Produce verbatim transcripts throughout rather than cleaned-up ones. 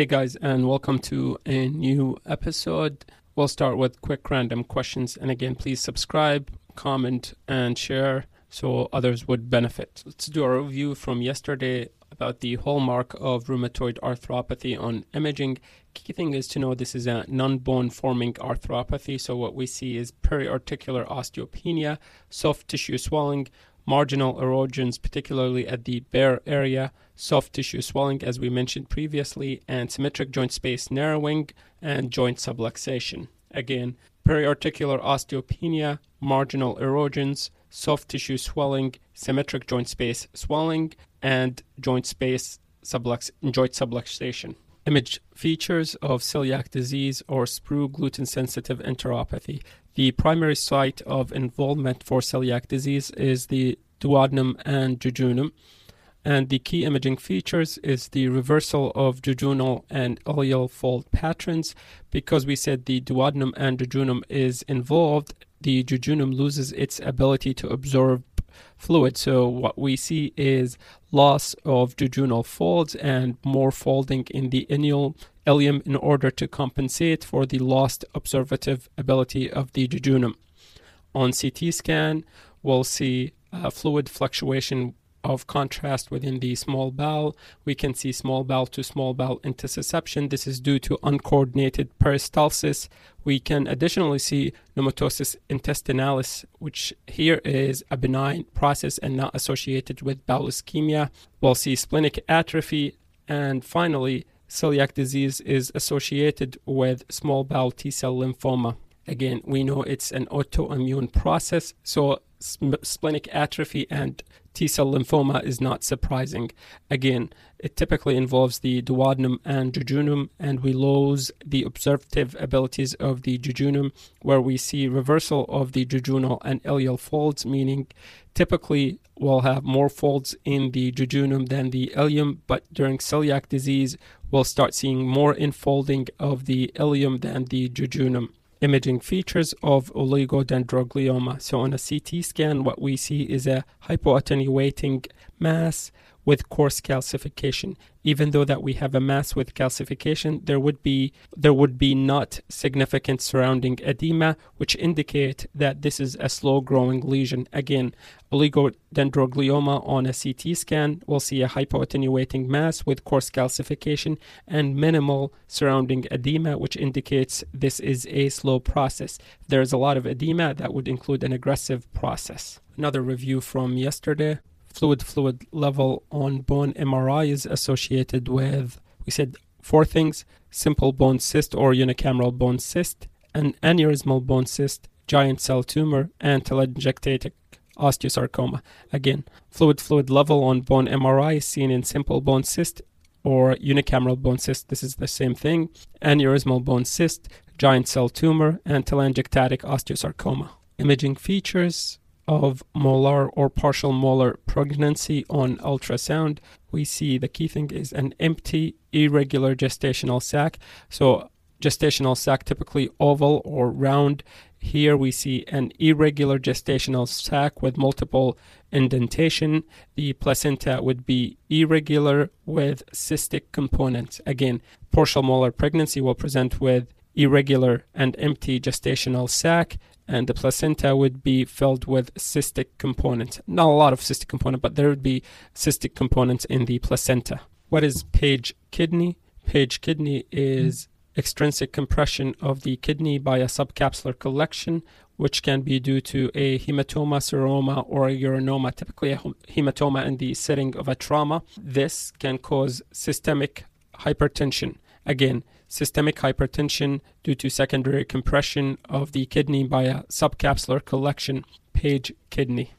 Hey guys, and welcome to a new episode. We'll start with quick random questions, and again, please subscribe, comment, and share so others would benefit. Let's do a review from yesterday about the hallmark of rheumatoid arthropathy on imaging. Key thing is to know this is a non-bone forming arthropathy, so what we see is periarticular osteopenia, soft tissue swelling, marginal erosions, particularly at the bare area, soft tissue swelling, as we mentioned previously, and symmetric joint space narrowing and joint subluxation. Again, periarticular osteopenia, marginal erosions, soft tissue swelling, symmetric joint space swelling, and joint space sublux, joint subluxation. Image features of celiac disease or sprue, gluten-sensitive enteropathy. The primary site of involvement for celiac disease is the duodenum and jejunum, and the key imaging features is the reversal of jejunal and ileal fold patterns. Because we said the duodenum and jejunum is involved, the jejunum loses its ability to absorb fluid, so what we see is loss of jejunal folds and more folding in the ileum ileum in order to compensate for the lost observative ability of the jejunum. On C T scan, we'll see a fluid fluctuation of contrast within the small bowel. We can see small bowel to small bowel intussusception. This is due to uncoordinated peristalsis. We can additionally see pneumatosis intestinalis, which here is a benign process and not associated with bowel ischemia. We'll see splenic atrophy, and finally celiac disease is associated with small bowel T-cell lymphoma. Again, we know it's an autoimmune process, so splenic atrophy and T-cell lymphoma is not surprising. Again, it typically involves the duodenum and jejunum, and we lose the observative abilities of the jejunum, where we see reversal of the jejunal and ileal folds, meaning typically we'll have more folds in the jejunum than the ileum, but during celiac disease, we'll start seeing more infolding of the ileum than the jejunum. Imaging features of oligodendroglioma. So on a C T scan, what we see is a hypoattenuating mass with coarse calcification. Even though that we have a mass with calcification, there would be there would be not significant surrounding edema, which indicate that this is a slow-growing lesion. Again, oligodendroglioma on a C T scan, we'll see a hypoattenuating mass with coarse calcification and minimal surrounding edema, which indicates this is a slow process. If there is a lot of edema, that would include an aggressive process. Another review from yesterday. Fluid-fluid level on bone M R I is associated with, we said four things: simple bone cyst or unicameral bone cyst, an aneurysmal bone cyst, giant cell tumor, and telangiectatic osteosarcoma. Again, fluid-fluid level on bone M R I is seen in simple bone cyst or unicameral bone cyst. This is the same thing. Aneurysmal bone cyst, giant cell tumor, and telangiectatic osteosarcoma. Imaging features of molar or partial molar pregnancy on ultrasound. We see the key thing is an empty, irregular gestational sac. So gestational sac typically oval or round. Here we see an irregular gestational sac with multiple indentation. The placenta would be irregular with cystic components. Again, partial molar pregnancy will present with irregular and empty gestational sac, and the placenta would be filled with cystic components. Not a lot of cystic component, but there would be cystic components in the placenta. What is page kidney? Page kidney is extrinsic compression of the kidney by a subcapsular collection, which can be due to a hematoma, seroma, or a urinoma, typically a hematoma in the setting of a trauma. This can cause systemic hypertension. Again, systemic hypertension due to secondary compression of the kidney by a subcapsular collection, page kidney.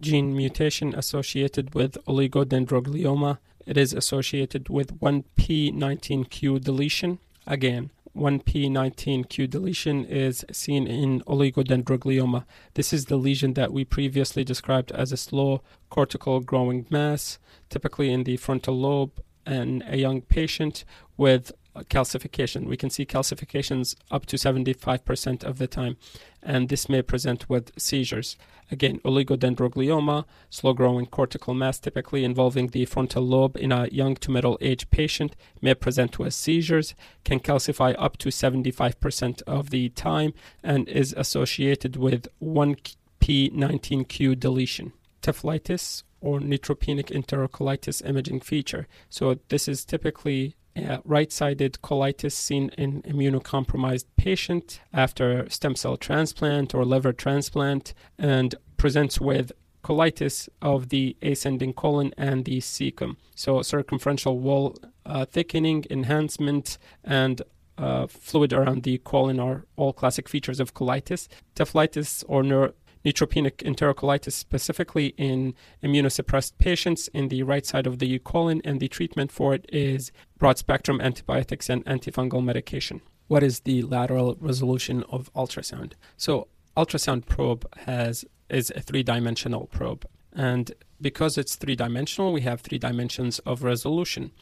Gene mutation associated with oligodendroglioma. It is associated with one P nineteen Q deletion. Again, one P nineteen Q deletion is seen in oligodendroglioma. This is the lesion that we previously described as a slow cortical growing mass, typically in the frontal lobe, and a young patient with calcification. We can see calcifications up to seventy-five percent of the time, and this may present with seizures. Again, oligodendroglioma, slow-growing cortical mass typically involving the frontal lobe in a young to middle-aged patient, may present with seizures, can calcify up to seventy-five percent of the time, and is associated with one P nineteen Q deletion. Typhlitis or neutropenic enterocolitis imaging feature. So this is typically a right-sided colitis seen in immunocompromised patient after stem cell transplant or liver transplant, and presents with colitis of the ascending colon and the cecum. So circumferential wall uh, thickening, enhancement, and uh, fluid around the colon are all classic features of colitis. Typhlitis or neuro Neutropenic enterocolitis, specifically in immunosuppressed patients in the right side of the colon, and the treatment for it is broad-spectrum antibiotics and antifungal medication. What is the lateral resolution of ultrasound? So ultrasound probe has is a three-dimensional probe, and because it's three-dimensional, we have three dimensions of resolution.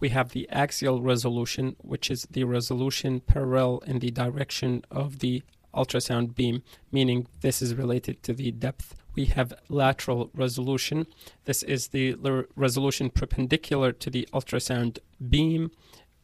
We have the axial resolution, which is the resolution parallel in the direction of the ultrasound beam, meaning this is related to the depth. We have lateral resolution. This is the resolution perpendicular to the ultrasound beam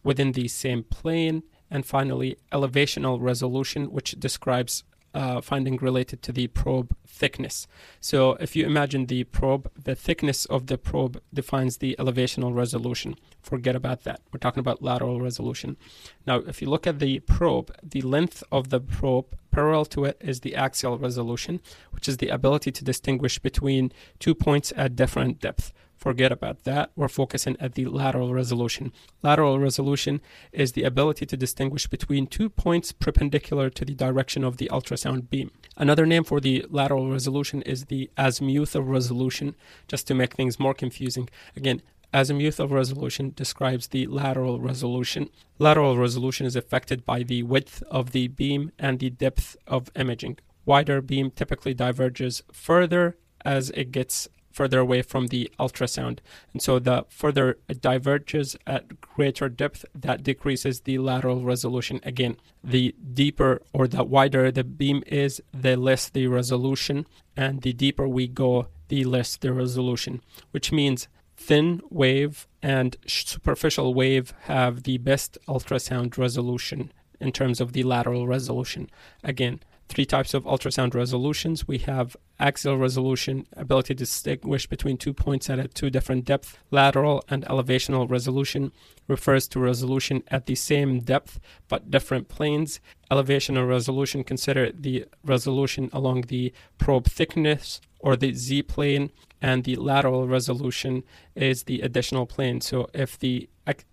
within the same plane. And finally, elevational resolution, which describes uh, finding related to the probe thickness. So if you imagine the probe, the thickness of the probe defines the elevational resolution. Forget about that. We're talking about lateral resolution. Now, if you look at the probe, the length of the probe parallel to it is the axial resolution, which is the ability to distinguish between two points at different depth. Forget about that. We're focusing at the lateral resolution. Lateral resolution is the ability to distinguish between two points perpendicular to the direction of the ultrasound beam. Another name for the lateral resolution is the azimuthal resolution, just to make things more confusing. Again, azimuthal resolution describes the lateral resolution. Lateral resolution is affected by the width of the beam and the depth of imaging. Wider beam typically diverges further as it gets further away from the ultrasound. And so the further it diverges at greater depth, that decreases the lateral resolution. Again, the deeper or the wider the beam is, the less the resolution. And the deeper we go, the less the resolution, which means thin wave and superficial wave have the best ultrasound resolution in terms of the lateral resolution. Again, three types of ultrasound resolutions. We have axial resolution, ability to distinguish between two points at a two different depth. Lateral and elevational resolution refers to resolution at the same depth but different planes. Elevational resolution consider the resolution along the probe thickness or the z-plane, and the lateral resolution is the additional plane. So if the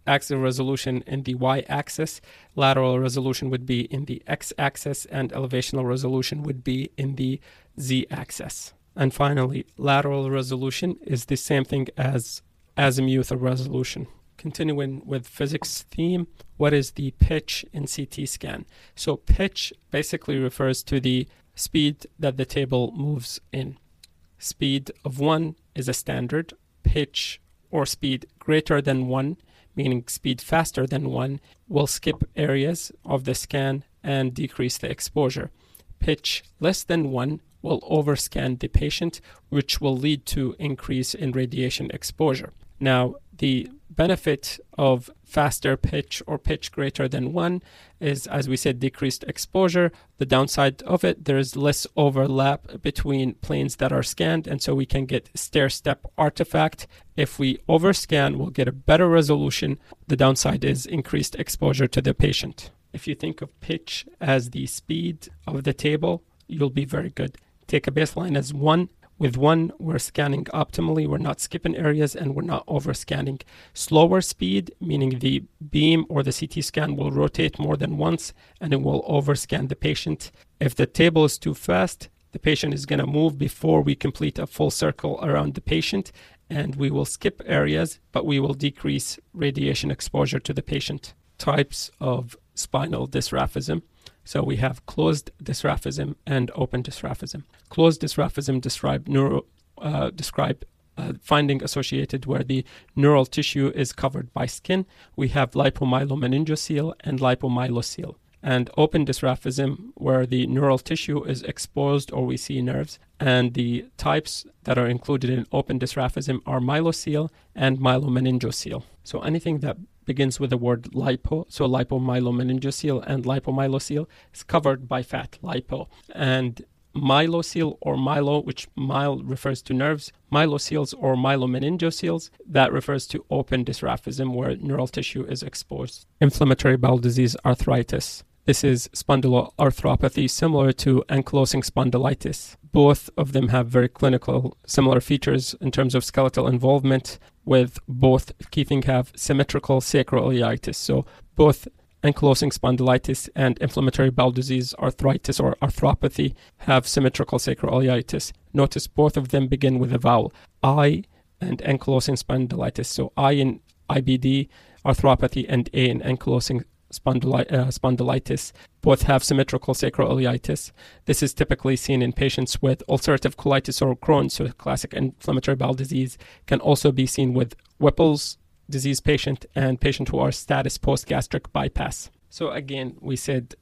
axial resolution in the y-axis, lateral resolution would be in the x-axis, and elevational resolution would be in the z-axis. And finally, lateral resolution is the same thing as azimuthal resolution. Continuing with physics theme, what is the pitch in C T scan? So pitch basically refers to the speed that the table moves in. Speed of one is a standard. Pitch or speed greater than one, meaning speed faster than one, will skip areas of the scan and decrease the exposure. Pitch less than one will overscan the patient, which will lead to increase in radiation exposure. Now, the benefit of faster pitch or pitch greater than one is, as we said, decreased exposure. The downside of it, there is less overlap between planes that are scanned, and so we can get stair-step artifact. If we overscan, we'll get a better resolution. The downside is increased exposure to the patient. If you think of pitch as the speed of the table, you'll be very good. Take a baseline as one. With one, we're scanning optimally, we're not skipping areas, and we're not overscanning. Slower speed, meaning the beam or the C T scan will rotate more than once, and it will overscan the patient. If the table is too fast, the patient is going to move before we complete a full circle around the patient, and we will skip areas, but we will decrease radiation exposure to the patient. Types of spinal dysraphism. So we have closed dysraphism and open dysraphism. Closed dysraphism describe neuro, uh, describe uh, finding associated where the neural tissue is covered by skin. We have lipomyelomeningocele and lipomyelocele, and open dysraphism where the neural tissue is exposed or we see nerves. And the types that are included in open dysraphism are myelocele and myelomeningocele. So anything that begins with the word lipo, so lipomyelomeningocele and lipomyelocele, is covered by fat, lipo. And myelocele or myelo, which myel refers to nerves, myeloceles or myelomeningocele, that refers to open dysraphism where neural tissue is exposed. Inflammatory bowel disease, arthritis. This is spondyloarthropathy similar to ankylosing spondylitis. Both of them have very clinical similar features in terms of skeletal involvement, with both key thing have symmetrical sacroiliitis. So both ankylosing spondylitis and inflammatory bowel disease arthritis or arthropathy have symmetrical sacroiliitis. Notice both of them begin with a vowel, I and ankylosing spondylitis. So I in I B D, arthropathy, and A in ankylosing Spondyli- uh, spondylitis. Both have symmetrical sacroiliitis. This is typically seen in patients with ulcerative colitis or Crohn's, so classic inflammatory bowel disease. Can also be seen with Whipple's disease patient and patient who are status post-gastric bypass. So again, we said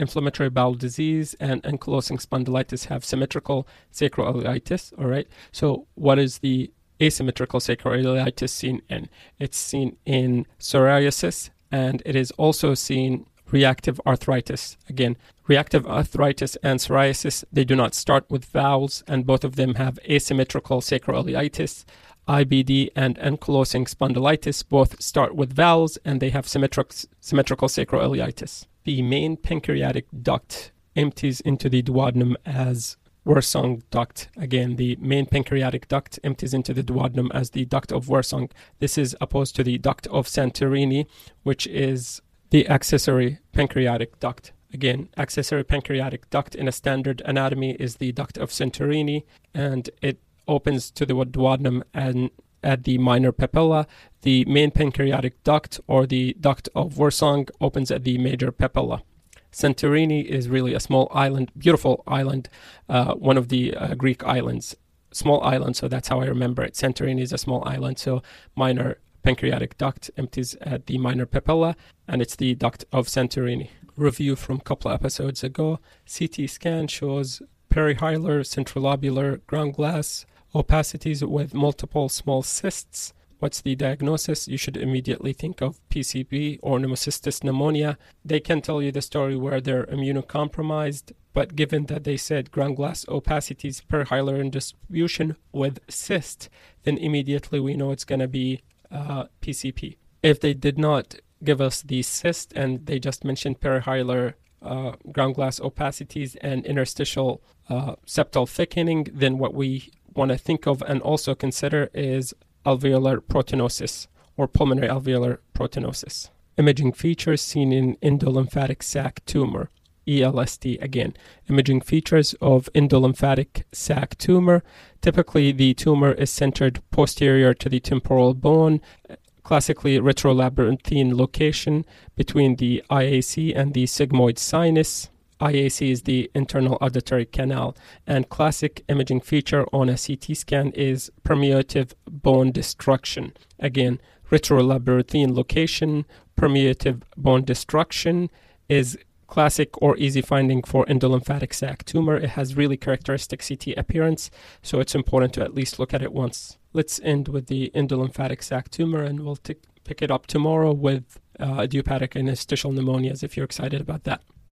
inflammatory bowel disease and ankylosing spondylitis have symmetrical sacroiliitis. All right. So what is the asymmetrical sacroiliitis seen in? It's seen in psoriasis, and it is also seen reactive arthritis. Again, reactive arthritis and psoriasis, they do not start with vowels, and both of them have asymmetrical sacroiliitis. I B D and ankylosing spondylitis both start with vowels, and they have symmetric, symmetrical sacroiliitis. The main pancreatic duct empties into the duodenum as Wirsung duct. Again, the main pancreatic duct empties into the duodenum as the duct of Wirsung. This is opposed to the duct of Santorini, which is the accessory pancreatic duct. Again, accessory pancreatic duct in a standard anatomy is the duct of Santorini, and it opens to the duodenum and at the minor papilla. The main pancreatic duct, or the duct of Wirsung, opens at the major papilla. Santorini is really a small island, beautiful island, uh, one of the uh, Greek islands, small island, so that's how I remember it. Santorini is a small island, so minor pancreatic duct empties at the minor papilla, and it's the duct of Santorini. Review from a couple of episodes ago, C T scan shows perihilar, centrolobular, ground glass opacities with multiple small cysts. What's the diagnosis? You should immediately think of P C B or pneumocystis pneumonia. They can tell you the story where they're immunocompromised, but given that they said ground glass opacities, perihilar distribution with cyst, then immediately we know it's going to be uh, P C P. If they did not give us the cyst and they just mentioned perihilar uh, ground glass opacities and interstitial uh, septal thickening, then what we want to think of and also consider is alveolar proteinosis or pulmonary alveolar proteinosis. Imaging features seen in endolymphatic sac tumor, E L S T. Again, imaging features of endolymphatic sac tumor. Typically, the tumor is centered posterior to the temporal bone, classically retrolabyrinthine location between the I A C and the sigmoid sinus. I A C is the internal auditory canal, and classic imaging feature on a C T scan is permeative bone destruction. Again, retrolabyrinthine location, permeative bone destruction is classic or easy finding for endolymphatic sac tumor. It has really characteristic C T appearance, so it's important to at least look at it once. Let's end with the endolymphatic sac tumor, and we'll t- pick it up tomorrow with uh, idiopathic interstitial pneumonias if you're excited about that.